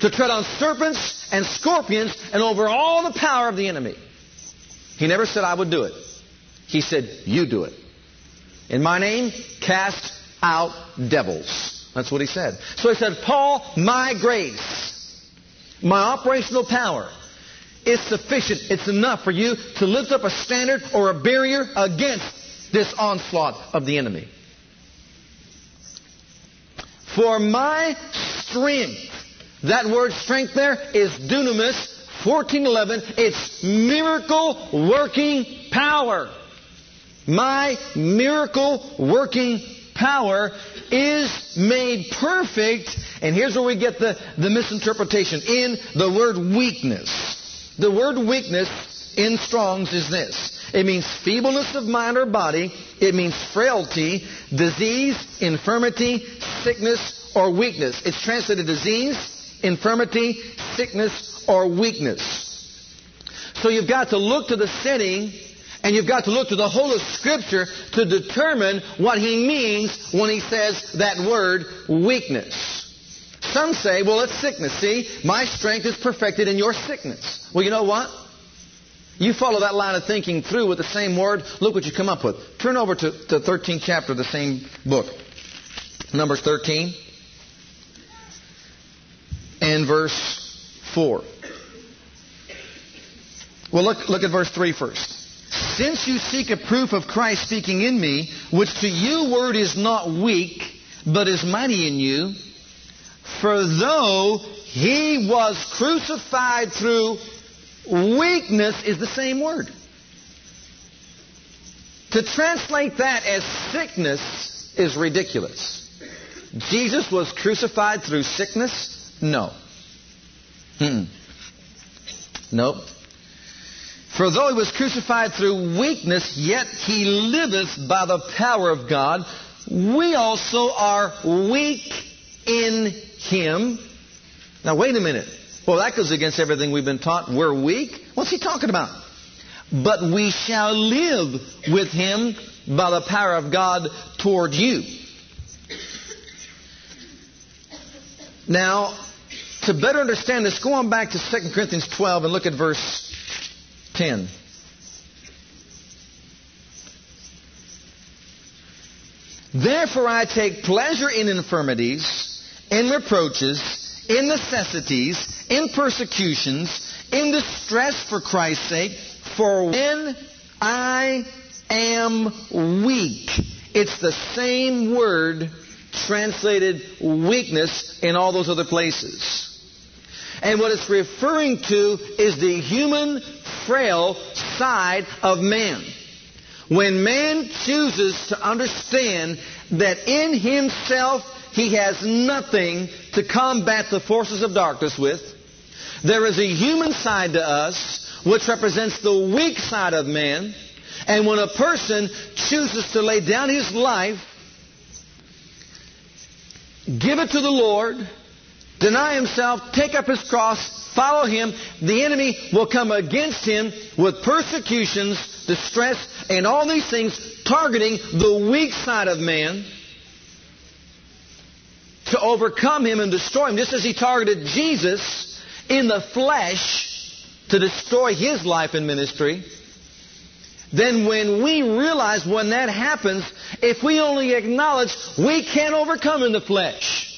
to tread on serpents and scorpions and over all the power of the enemy. He never said I would do it. He said, you do it. In my name, cast out devils. That's what he said. So he said, Paul, my grace My operational power is sufficient. It's enough for you to lift up a standard or a barrier against this onslaught of the enemy. For my strength, that word strength there is dunamis, fourteen eleven. It's miracle-working power. My miracle-working power is made perfect. And here's where we get the, the misinterpretation in the word weakness. The word weakness in Strong's is this. It means feebleness of mind or body. It means frailty, disease, infirmity, sickness, or weakness. It's translated disease, infirmity, sickness, or weakness. So you've got to look to the setting, and you've got to look to the whole of Scripture to determine what he means when he says that word weakness. Some say, well, it's sickness. See, my strength is perfected in your sickness. Well, you know what? You follow that line of thinking through with the same word. Look what you come up with. Turn over to the thirteenth chapter of the same book. Numbers thirteen. And verse four. Well, look, look at verse three first. Since you seek a proof of Christ speaking in me, which to you word is not weak, but is mighty in you, for though he was crucified through weakness is the same word. To translate that as sickness is ridiculous. Jesus was crucified through sickness? No. Mm-mm. Nope. For though he was crucified through weakness, yet he liveth by the power of God. We also are weak in him. Now wait a minute. Well, that goes against everything we've been taught. We're weak. What's he talking about? But we shall live with him by the power of God toward you. Now, to better understand this, go on back to Second Corinthians twelve and look at verse ten. Therefore I take pleasure in infirmities, in reproaches, in necessities, in persecutions, in distress for Christ's sake, for when I am weak. It's the same word translated weakness in all those other places. And what it's referring to is the human frail side of man. When man chooses to understand that in himself he has nothing to combat the forces of darkness with, there is a human side to us which represents the weak side of man. And when a person chooses to lay down his life, give it to the Lord, deny himself, take up his cross, follow him, the enemy will come against him with persecutions, distress, and all these things targeting the weak side of man to overcome him and destroy him, just as he targeted Jesus in the flesh to destroy his life and ministry. Then when we realize when that happens, if we only acknowledge we can't overcome in the flesh.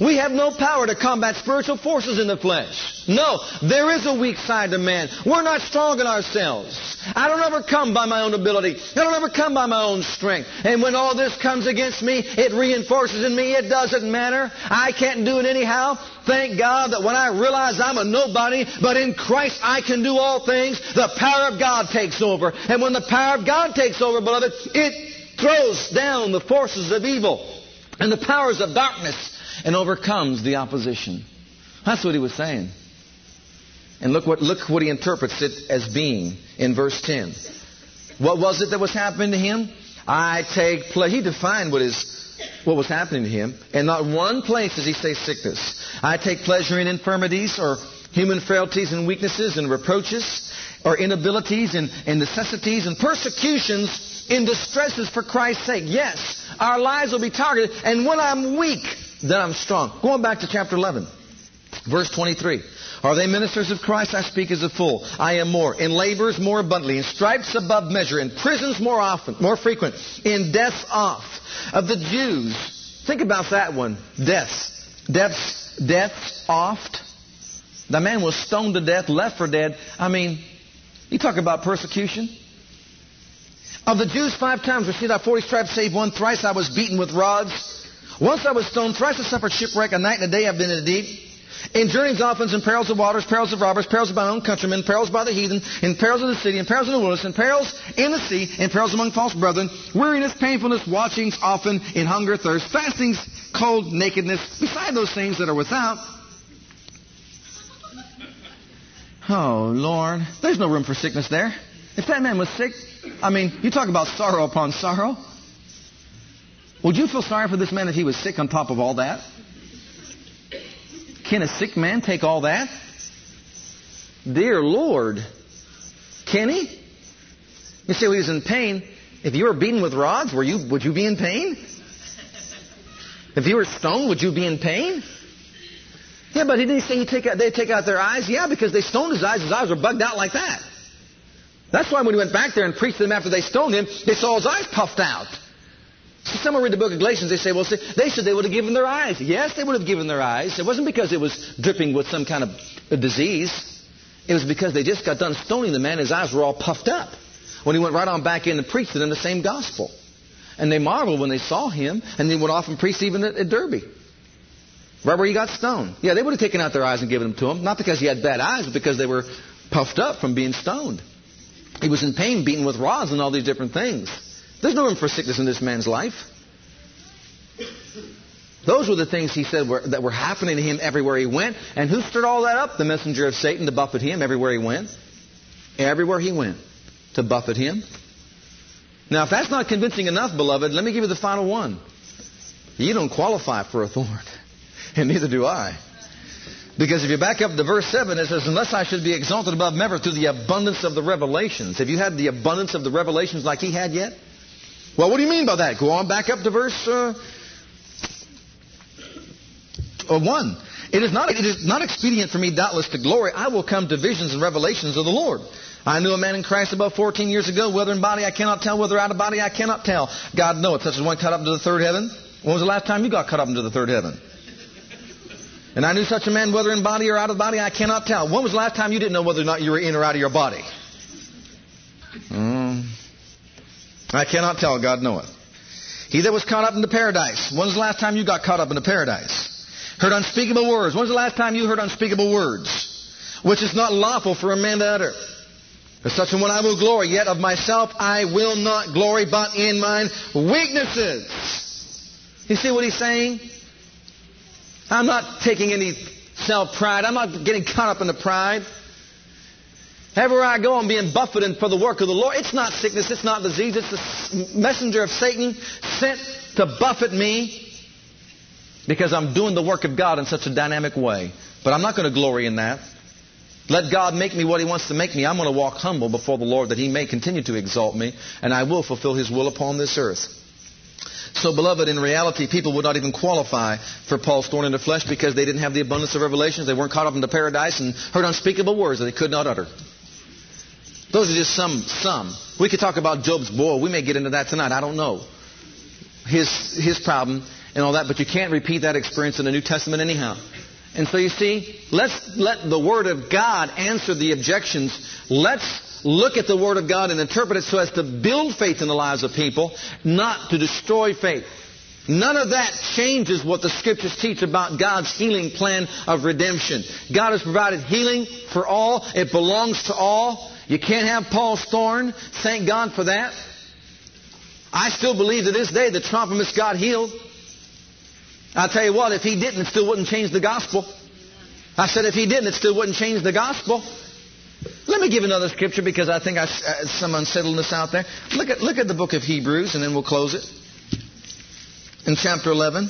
We have no power to combat spiritual forces in the flesh. No, there is a weak side to man. We're not strong in ourselves. I don't overcome by my own ability. I don't overcome by my own strength. And when all this comes against me, it reinforces in me. It doesn't matter. I can't do it anyhow. Thank God that when I realize I'm a nobody, but in Christ I can do all things, the power of God takes over. And when the power of God takes over, beloved, it throws down the forces of evil and the powers of darkness, and overcomes the opposition. That's what he was saying. And look what look what he interprets it as being in verse ten. What was it that was happening to him? I take pleasure. He defined what is what was happening to him. And not one place does he say sickness. I take pleasure in infirmities or human frailties and weaknesses and reproaches or inabilities and, and necessities and persecutions and distresses for Christ's sake. Yes, our lives will be targeted. And when I'm weak, then I'm strong. Going back to chapter eleven, verse twenty-three. Are they ministers of Christ? I speak as a fool. I am more. In labors more abundantly. In stripes above measure. In prisons more often, more frequent. In deaths oft. Of the Jews. Think about that one. Deaths. Deaths. Deaths oft. The man was stoned to death, left for dead. I mean, you talk about persecution. Of the Jews, five times received I forty stripes, save one. Thrice I was beaten with rods. Once I was stoned, thrice I suffered shipwreck. A night and a day I've been in the deep. In journeys, often, in perils of waters, perils of robbers, perils of my own countrymen, perils by the heathen, in perils of the city, in perils in the wilderness, in perils in the sea, in perils among false brethren, weariness, painfulness, watchings, often, in hunger, thirst, fastings, cold, nakedness, beside those things that are without. Oh, Lord, there's no room for sickness there. If that man was sick, I mean, you talk about sorrow upon sorrow. Would you feel sorry for this man if he was sick on top of all that? Can a sick man take all that? Dear Lord, can he? You say, well, he was in pain. If you were beaten with rods, were you? Would you be in pain? If you were stoned, would you be in pain? Yeah, but he didn't say he take out, they take out their eyes. Yeah, because they stoned his eyes. His eyes were bugged out like that. That's why when he went back there and preached to them after they stoned him, they saw his eyes puffed out. So someone read the book of Galatians, they say, well, see, they said they would have given their eyes. Yes, they would have given their eyes. It wasn't because it was dripping with some kind of disease. It was because they just got done stoning the man. His eyes were all puffed up. When he went right on back in and preached to them the same gospel. And they marveled when they saw him, and they went off and preached even at, at Derby. Right where he got stoned. Yeah, they would have taken out their eyes and given them to him. Not because he had bad eyes, but because they were puffed up from being stoned. He was in pain, beaten with rods and all these different things. There's no room for sickness in this man's life. Those were the things he said were, that were happening to him everywhere he went. And who stirred all that up? The messenger of Satan to buffet him everywhere he went. Everywhere he went to buffet him. Now, if that's not convincing enough, beloved, let me give you the final one. You don't qualify for a thorn. And neither do I. Because if you back up to verse seven, it says, unless I should be exalted above measure through the abundance of the revelations. Have you had the abundance of the revelations like he had yet? Well, what do you mean by that? Go on back up to verse uh, one. It is, not, it is not expedient for me, doubtless, to glory. I will come to visions and revelations of the Lord. I knew a man in Christ above fourteen years ago, whether in body I cannot tell, whether out of body I cannot tell. God knoweth, such as one cut up into the third heaven. When was the last time you got cut up into the third heaven? And I knew such a man, whether in body or out of body, I cannot tell. When was the last time you didn't know whether or not you were in or out of your body? Mm. I cannot tell, God knoweth. He that was caught up into paradise. When was the last time you got caught up into paradise? Heard unspeakable words. When was the last time you heard unspeakable words? Which is not lawful for a man to utter. For such a one I will glory, yet of myself I will not glory, but in mine weaknesses. You see what he's saying? I'm not taking any self-pride. I'm not getting caught up in the pride. Everywhere I go, I'm being buffeted for the work of the Lord. It's not sickness. It's not disease. It's the messenger of Satan sent to buffet me because I'm doing the work of God in such a dynamic way. But I'm not going to glory in that. Let God make me what He wants to make me. I'm going to walk humble before the Lord that He may continue to exalt me, and I will fulfill His will upon this earth. So, beloved, in reality, people would not even qualify for Paul's thorn in the flesh because they didn't have the abundance of revelations. They weren't caught up into paradise and heard unspeakable words that they could not utter. Those are just some. Some. We could talk about Job's boil. We may get into that tonight. I don't know. His, his problem and all that. But you can't repeat that experience in the New Testament anyhow. And so, you see, let's let the Word of God answer the objections. Let's look at the Word of God and interpret it so as to build faith in the lives of people, not to destroy faith. None of that changes what the Scriptures teach about God's healing plan of redemption. God has provided healing for all. It belongs to all. You can't have Paul's thorn. Thank God for that. I still believe to this day that Trophimus got healed. I'll tell you what, if he didn't, it still wouldn't change the gospel. I said if he didn't, it still wouldn't change the gospel. Let me give another scripture because I think I, uh, some unsettledness out there. Look at, look at the book of Hebrews and then we'll close it. In chapter eleven.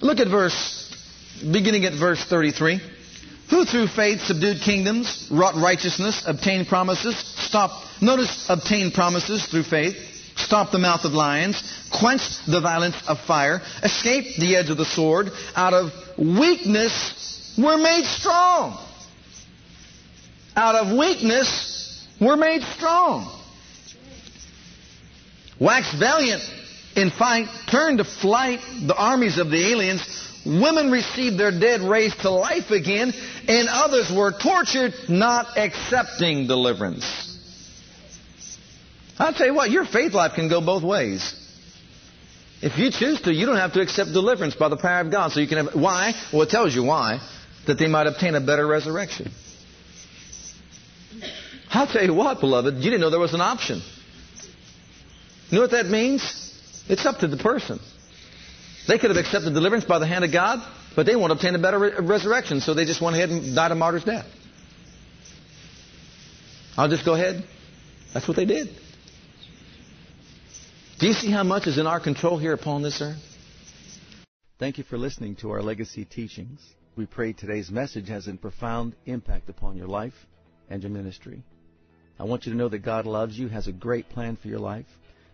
Look at verse, beginning at verse thirty-three. Who through faith subdued kingdoms, wrought righteousness, obtained promises, stopped, notice, obtained promises through faith, stopped the mouth of lions, quenched the violence of fire, escaped the edge of the sword, out of weakness were made strong. Out of weakness were made strong. Waxed valiant in fight, turned to flight the armies of the aliens. Women received their dead raised to life again, and others were tortured, not accepting deliverance. I'll tell you what, your faith life can go both ways. If you choose to, you don't have to accept deliverance by the power of God. So you can have, why? Well, it tells you why. That they might obtain a better resurrection. I'll tell you what, beloved, you didn't know there was an option. You know what that means? It's up to the person. They could have accepted deliverance by the hand of God, but they want to obtain a better re- resurrection, so they just went ahead and died a martyr's death. I'll just go ahead. That's what they did. Do you see how much is in our control here upon this earth? Thank you for listening to our Legacy Teachings. We pray today's message has a profound impact upon your life and your ministry. I want you to know that God loves you, has a great plan for your life.